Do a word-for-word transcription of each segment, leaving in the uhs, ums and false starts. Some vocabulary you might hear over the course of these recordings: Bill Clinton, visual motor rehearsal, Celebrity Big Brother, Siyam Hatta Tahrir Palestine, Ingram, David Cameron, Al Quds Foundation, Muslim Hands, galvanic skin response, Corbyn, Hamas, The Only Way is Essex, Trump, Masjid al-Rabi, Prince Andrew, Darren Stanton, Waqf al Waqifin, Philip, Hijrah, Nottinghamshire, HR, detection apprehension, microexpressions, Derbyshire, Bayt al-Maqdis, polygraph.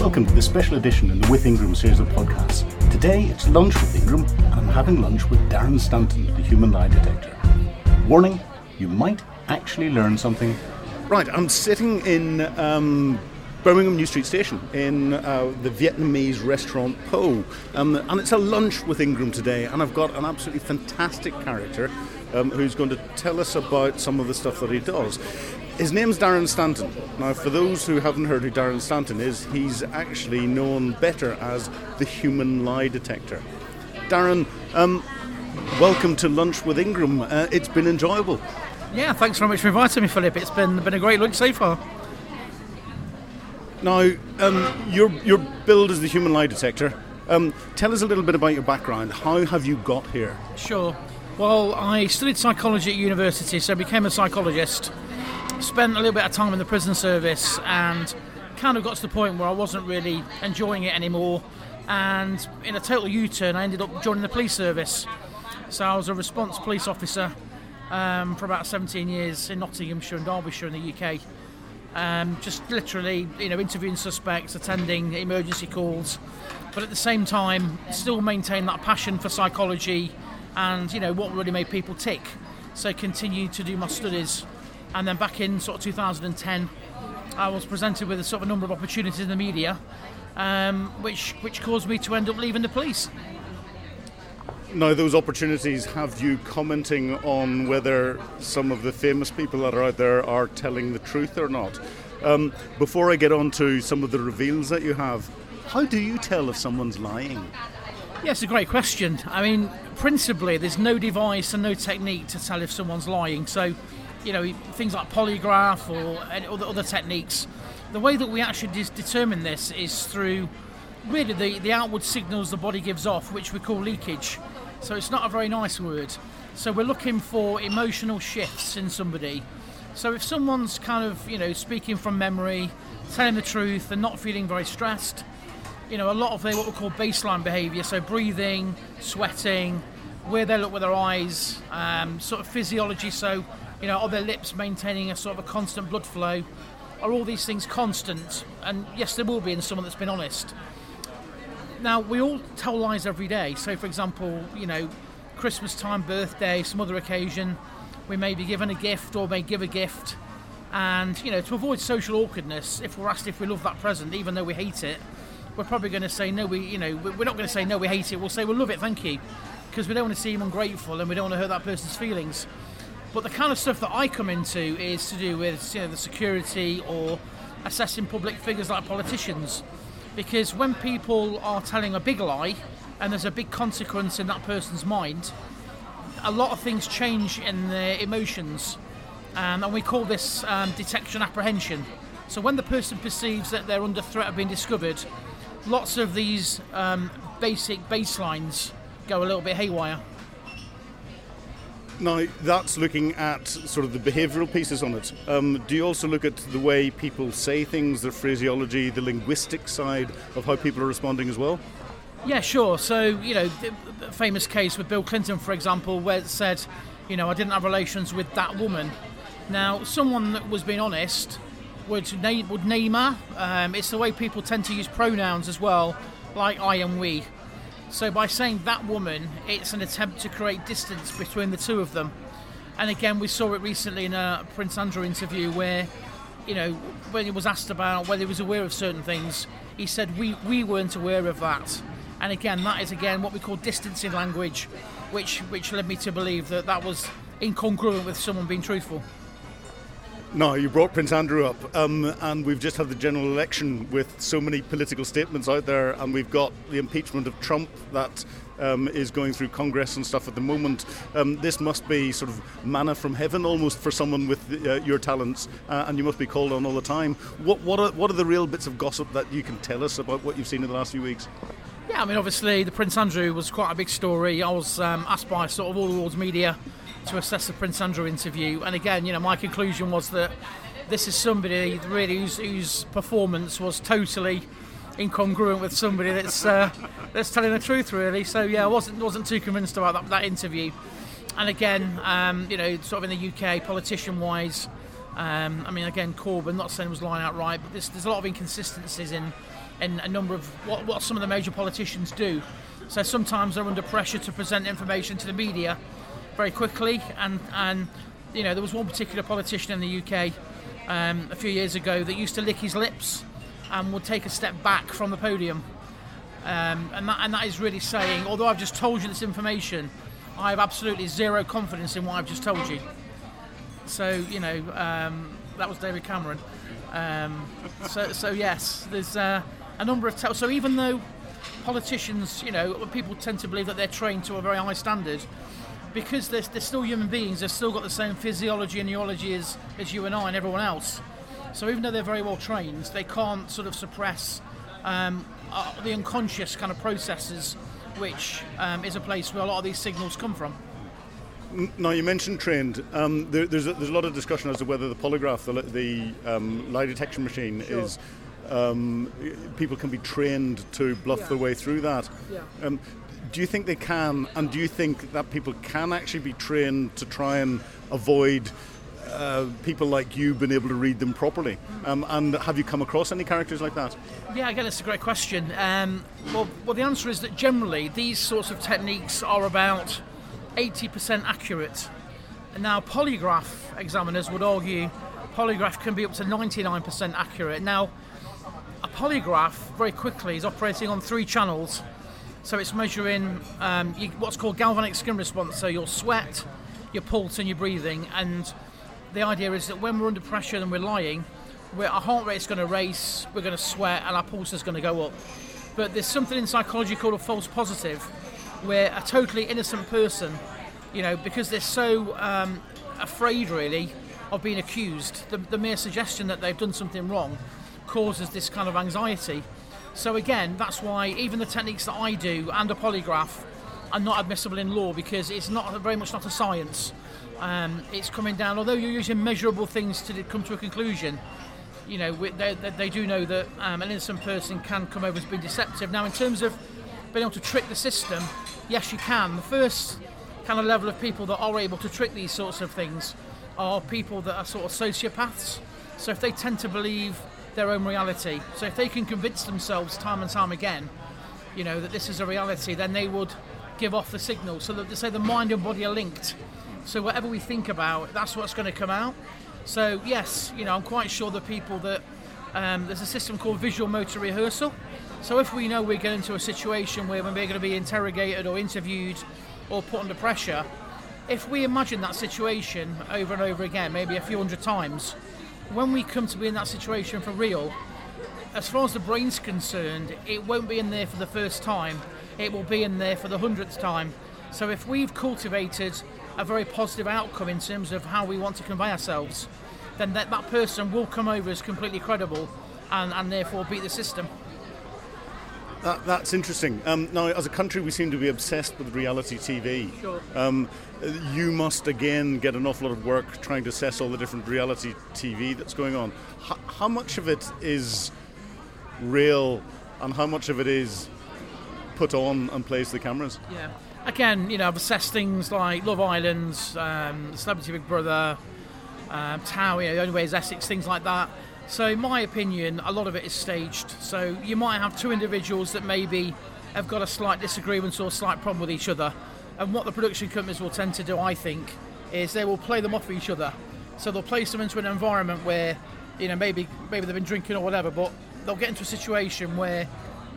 Welcome to this special edition in the With Ingram series of podcasts. Today it's Lunch with Ingram, and I'm having lunch with Darren Stanton, the human lie detector. Warning, you might actually learn something. Right, I'm sitting in um, Birmingham New Street Station in uh, the Vietnamese restaurant Po, um, and it's a Lunch with Ingram today, and I've got an absolutely fantastic character um, who's going to tell us about some of the stuff that he does. His name's Darren Stanton. Now, for those who haven't heard who Darren Stanton is, he's actually known better as the human lie detector. Darren, um, welcome to Lunch with Ingram. Uh, it's been enjoyable. Yeah, thanks very much for inviting me, Philip. It's been been a great lunch so far. Now, um, you're, you're billed as the human lie detector. Um, tell us a little bit about your background. How have you got here? Sure. Well, I studied psychology at university, so I became a psychologist. Spent a little bit of time in the prison service and kind of got to the point where I wasn't really enjoying it anymore, and in a total U-turn I ended up joining the police service. So I was a response police officer um, for about seventeen years in Nottinghamshire and Derbyshire in the U K, um, just literally, you know, interviewing suspects, attending emergency calls, but at the same time still maintain that passion for psychology and, you know, what really made people tick. So continue to do my studies. And then back in sort of two thousand ten, I was presented with a sort of number of opportunities in the media, um, which which caused me to end up leaving the police. Now, those opportunities have you commenting on whether some of the famous people that are out there are telling the truth or not. Um, before I get on to some of the reveals that you have, how do you tell if someone's lying? Yeah, it's a great question. I mean, principally, there's no device and no technique to tell if someone's lying. So, you know, things like polygraph or other other techniques. The way that we actually dis- determine this is through really the, the outward signals the body gives off, which we call leakage. So it's not a very nice word. So we're looking for emotional shifts in somebody. So if someone's kind of, you know, speaking from memory, telling the truth and not feeling very stressed, you know, a lot of their what we call baseline behaviour, so breathing, sweating, where they look with their eyes, um, sort of physiology, so, you know, are their lips maintaining a sort of a constant blood flow? Are all these things constant? And yes, there will be in someone that's been honest. Now, we all tell lies every day. So, for example, you know, Christmas time, birthday, some other occasion, we may be given a gift or may give a gift. And, you know, to avoid social awkwardness, if we're asked if we love that present, even though we hate it, we're probably going to say, no, we, you know, we're not going to say, no, we hate it. We'll say, we love it, thank you. Because we don't want to seem ungrateful and we don't want to hurt that person's feelings. But the kind of stuff that I come into is to do with, you know, the security or assessing public figures like politicians. Because when people are telling a big lie and there's a big consequence in that person's mind, a lot of things change in their emotions. Um, and we call this um, detection apprehension. So when the person perceives that they're under threat of being discovered, lots of these um, basic baselines go a little bit haywire. Now, that's looking at sort of the behavioural pieces on it. Um, do you also look at the way people say things, their phraseology, the linguistic side of how people are responding as well? Yeah, sure. So, you know, the famous case with Bill Clinton, for example, where it said, you know, I didn't have relations with that woman. Now, someone that was being honest would name, would name her. Um, it's the way people tend to use pronouns as well, like I and we. So by saying that woman, it's an attempt to create distance between the two of them. And again, we saw it recently in a Prince Andrew interview where, you know, when he was asked about whether he was aware of certain things, he said, we, we weren't aware of that. And again, that is again what we call distancing language, which, which led me to believe that that was incongruent with someone being truthful. No, you brought Prince Andrew up, um, and we've just had the general election with so many political statements out there, and we've got the impeachment of Trump that um, is going through Congress and stuff at the moment. Um, this must be sort of manna from heaven almost for someone with uh, your talents, uh, and you must be called on all the time. What, what, are, what are the real bits of gossip that you can tell us about what you've seen in the last few weeks? Yeah, I mean, obviously, the Prince Andrew was quite a big story. I was um, asked by sort of all awards media to assess the Prince Andrew interview, and again, you know, my conclusion was that this is somebody really whose, whose performance was totally incongruent with somebody that's uh, that's telling the truth, really. So yeah, I wasn't wasn't too convinced about that, that interview. And again, um, you know, sort of in the U K, politician-wise, Um, I mean, again, Corbyn, not saying it was lying outright, but this, there's a lot of inconsistencies in, in a number of what, what some of the major politicians do. So sometimes they're under pressure to present information to the media very quickly. And, and you know, there was one particular politician in the U K um, a few years ago that used to lick his lips and would take a step back from the podium. Um, and, that, and that is really saying, although I've just told you this information, I have absolutely zero confidence in what I've just told you. So, you know, um, that was David Cameron. Um, so, so yes, there's uh, a number of... Te- so even though politicians, you know, people tend to believe that they're trained to a very high standard, because they're, they're still human beings, they've still got the same physiology and neurology as, as you and I and everyone else. So even though they're very well trained, they can't sort of suppress um, uh, the unconscious kind of processes, which um, is a place where a lot of these signals come from. Now, you mentioned trained. Um, there, there's, a, there's a lot of discussion as to whether the polygraph, the, the um, lie detection machine, sure. is... Um, people can be trained to bluff yeah. their way through that. Yeah. Um, do you think they can? And do you think that people can actually be trained to try and avoid uh, people like you being able to read them properly? Mm. Um, and have you come across any characters like that? Yeah, again, it's a great question. Um, well, well, the answer is that generally these sorts of techniques are about eighty percent accurate. Now, polygraph examiners would argue polygraph can be up to ninety-nine percent accurate. Now, a polygraph, very quickly, is operating on three channels. So it's measuring um, you, what's called galvanic skin response, so your sweat, your pulse and your breathing. And the idea is that when we're under pressure and we're lying, we're, our heart rate's going to race, we're going to sweat, and our pulse is going to go up. But there's something in psychology called a false positive, where a totally innocent person, you know, because they're so um, afraid, really, of being accused, the, the mere suggestion that they've done something wrong causes this kind of anxiety. So again, that's why even the techniques that I do and a polygraph are not admissible in law, because it's not very much not a science. Um, it's coming down, although you're using measurable things to come to a conclusion, you know, they, they do know that um, an innocent person can come over as being deceptive. Now, in terms of being able to trick the system, yes, you can. The first kind of level of people that are able to trick these sorts of things are people that are sort of sociopaths. So if they tend to believe their own reality, so if they can convince themselves time and time again, you know, that this is a reality, then they would give off the signal. So that they say the mind and body are linked, so whatever we think about, that's what's going to come out. So yes, you know, I'm quite sure the people that um, there's a system called visual motor rehearsal. So if we know we're getting into a situation where when we're going to be interrogated or interviewed or put under pressure, if we imagine that situation over and over again, maybe a few hundred times, when we come to be in that situation for real, as far as the brain's concerned, it won't be in there for the first time, it will be in there for the hundredth time. So if we've cultivated a very positive outcome in terms of how we want to convey ourselves, then that, that person will come over as completely credible and, and therefore beat the system. That, that's interesting. Um, now, as a country, we seem to be obsessed with reality T V. Sure. Um, you must, again, get an awful lot of work trying to assess all the different reality T V that's going on. H- how much of it is real and how much of it is put on and plays the cameras? Yeah. Again, you know, I've assessed things like Love Island, um, Celebrity Big Brother, um, Tower, you know, The Only Way is Essex, things like that. So in my opinion, a lot of it is staged. So you might have two individuals that maybe have got a slight disagreement or a slight problem with each other. And what the production companies will tend to do, I think, is they will play them off each other. So they'll place them into an environment where, you know, maybe maybe they've been drinking or whatever, but they'll get into a situation where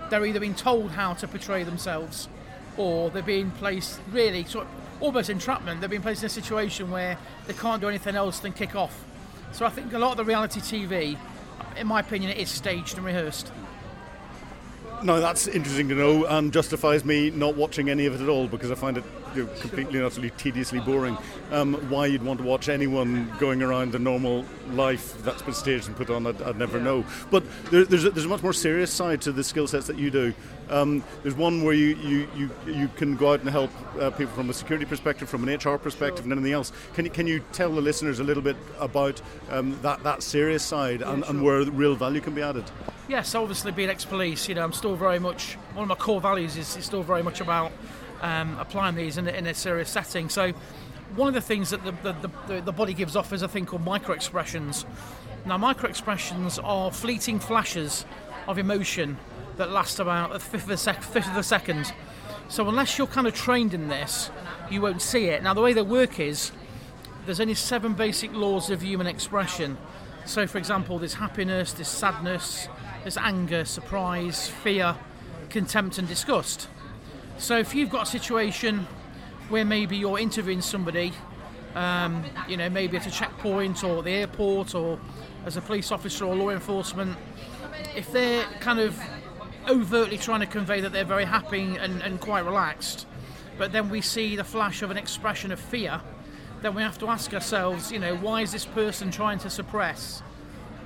they're either being told how to portray themselves or they're being placed really, sort of, almost entrapment. They're being placed in a situation where they can't do anything else than kick off. So I think a lot of the reality T V, in my opinion, it is staged and rehearsed. No, that's interesting to know and justifies me not watching any of it at all, because I find it, you know, completely and utterly tediously boring. Um, why you'd want to watch anyone going around a normal life that's been staged and put on, I'd, I'd never yeah. know. But there, there's, a, there's a much more serious side to the skill sets that you do. Um, there's one where you, you, you, you can go out and help uh, people from a security perspective, from an H R perspective, sure. and anything else. Can you, can you tell the listeners a little bit about um, that, that serious side yeah, and, sure. and where real value can be added? Yes, obviously being ex-police, you know, I'm still very much, one of my core values is, is still very much about um, applying these in, in a serious setting. So one of the things that the, the, the, the body gives off is a thing called microexpressions. Now, microexpressions are fleeting flashes of emotion that last about a fifth of a, sec- fifth of a second. So unless you're kind of trained in this, you won't see it. Now, the way they work is there's only seven basic laws of human expression. So, for example, there's happiness, there's sadness, there's anger, surprise, fear, contempt and disgust. So if you've got a situation where maybe you're interviewing somebody, um, you know, maybe at a checkpoint or the airport or as a police officer or law enforcement, if they're kind of overtly trying to convey that they're very happy and, and quite relaxed, but then we see the flash of an expression of fear, then we have to ask ourselves, you know, why is this person trying to suppress,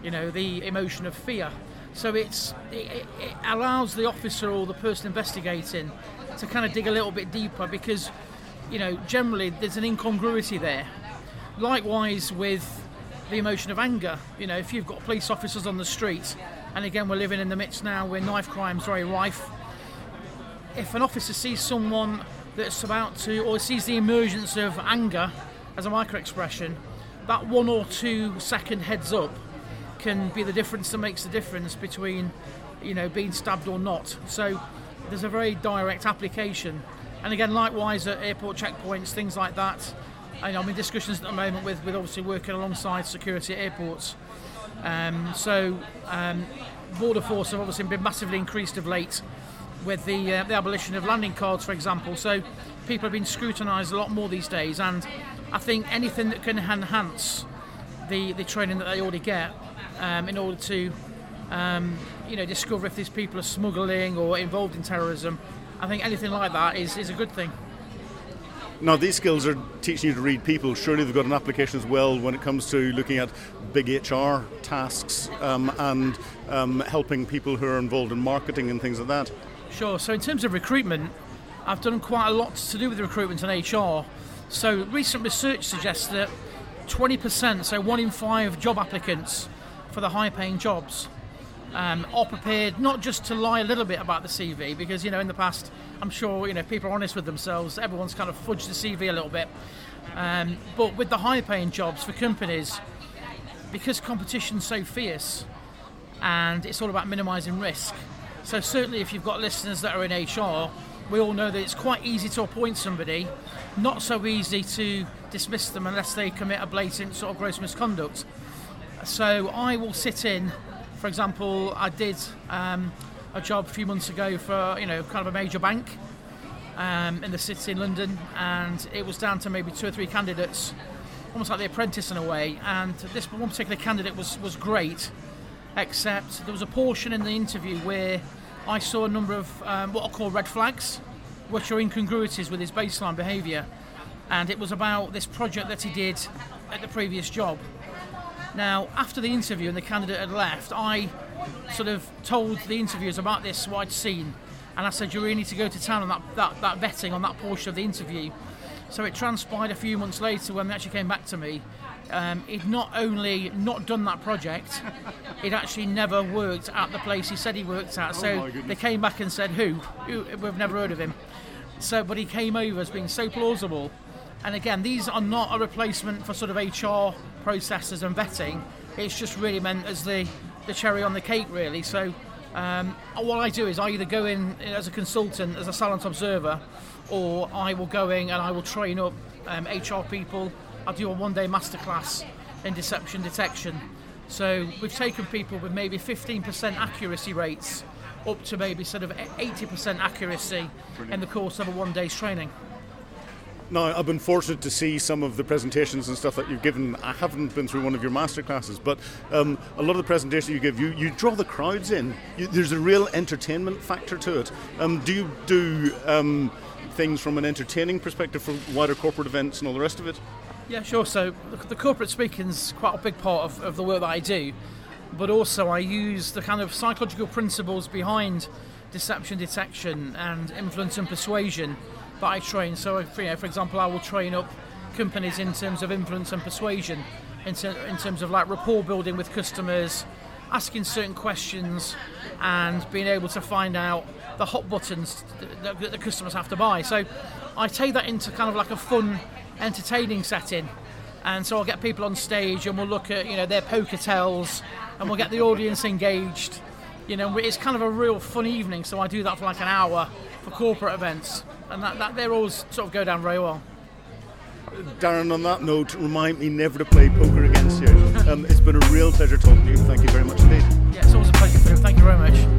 you know, the emotion of fear? So it's it, it allows the officer or the person investigating to kind of dig a little bit deeper because, you know, generally there's an incongruity there. Likewise with the emotion of anger, you know, if you've got police officers on the street, and again we're living in the midst now where knife crime's very rife, if an officer sees someone that's about to, or sees the emergence of anger as a micro-expression, that one or two second heads up can be the difference that makes the difference between, you know, being stabbed or not. So there's a very direct application. And again, likewise at airport checkpoints, things like that. And I'm in discussions at the moment with, with obviously working alongside security at airports. Um, so um, border force have obviously been massively increased of late with the, uh, the abolition of landing cards, for example. So people have been scrutinised a lot more these days. And I think anything that can enhance the, the training that they already get, Um, in order to, um, you know, discover if these people are smuggling or involved in terrorism. I think anything like that is, is a good thing. Now, these skills are teaching you to read people. Surely they've got an application as well when it comes to looking at big H R tasks um, and um, helping people who are involved in marketing and things like that. Sure. So in terms of recruitment, I've done quite a lot to do with recruitment and H R. So recent research suggests that twenty percent, so one in five job applicants for the high-paying jobs, um, are prepared not just to lie a little bit about the C V, because, you know, in the past, I'm sure, you know, people are honest with themselves. Everyone's kind of fudged the C V a little bit. Um, but with the high-paying jobs for companies, because competition's so fierce and it's all about minimising risk, so certainly if you've got listeners that are in H R, we all know that it's quite easy to appoint somebody, not so easy to dismiss them unless they commit a blatant sort of gross misconduct. So I will sit in, for example, I did um, a job a few months ago for, you know, kind of a major bank um, in the city in London, and it was down to maybe two or three candidates, almost like The Apprentice in a way, and this one particular candidate was, was great, except there was a portion in the interview where I saw a number of um, what I call red flags, which are incongruities with his baseline behaviour, and it was about this project that he did at the previous job. Now, after the interview and the candidate had left, I sort of told the interviewers about this, what I'd seen, and I said, you really need to go to town on that, that, that vetting on that portion of the interview. So it transpired a few months later when they actually came back to me. Um, he'd not only not done that project, he'd actually never worked at the place he said he worked at. So oh they came back and said, who? who? We've never heard of him. So, but he came over as being so plausible. And again, these are not a replacement for sort of H R processes and vetting. It's just really meant as the, the cherry on the cake, really. So um, what I do is I either go in as a consultant, as a silent observer, or I will go in and I will train up um, H R people. I'll do a one-day masterclass in deception detection. So we've taken people with maybe fifteen percent accuracy rates up to maybe sort of eighty percent accuracy Brilliant. In the course of a one-day's training. Now, I've been fortunate to see some of the presentations and stuff that you've given. I haven't been through one of your masterclasses, but um, a lot of the presentations you give, you, you draw the crowds in. You, there's a real entertainment factor to it. Um, do you do um, things from an entertaining perspective for wider corporate events and all the rest of it? Yeah, sure. So the corporate speaking is quite a big part of, of the work that I do, but also I use the kind of psychological principles behind deception detection and influence and persuasion that I train. So, you know, for example, I will train up companies in terms of influence and persuasion, in, ter- in terms of like rapport building with customers, asking certain questions, and being able to find out the hot buttons that the customers have to buy. So I take that into kind of like a fun entertaining setting. And so I'll get people on stage and we'll look at, you know, their poker tells and we'll get the audience engaged. You know, it's kind of a real fun evening, so I do that for like an hour for corporate events. And that, that they all sort of go down very well. Darren, on that note, remind me never to play poker against you. Um, it's been a real pleasure talking to you. Thank you very much indeed. Yeah, it's always a pleasure, Philip. Thank you very much.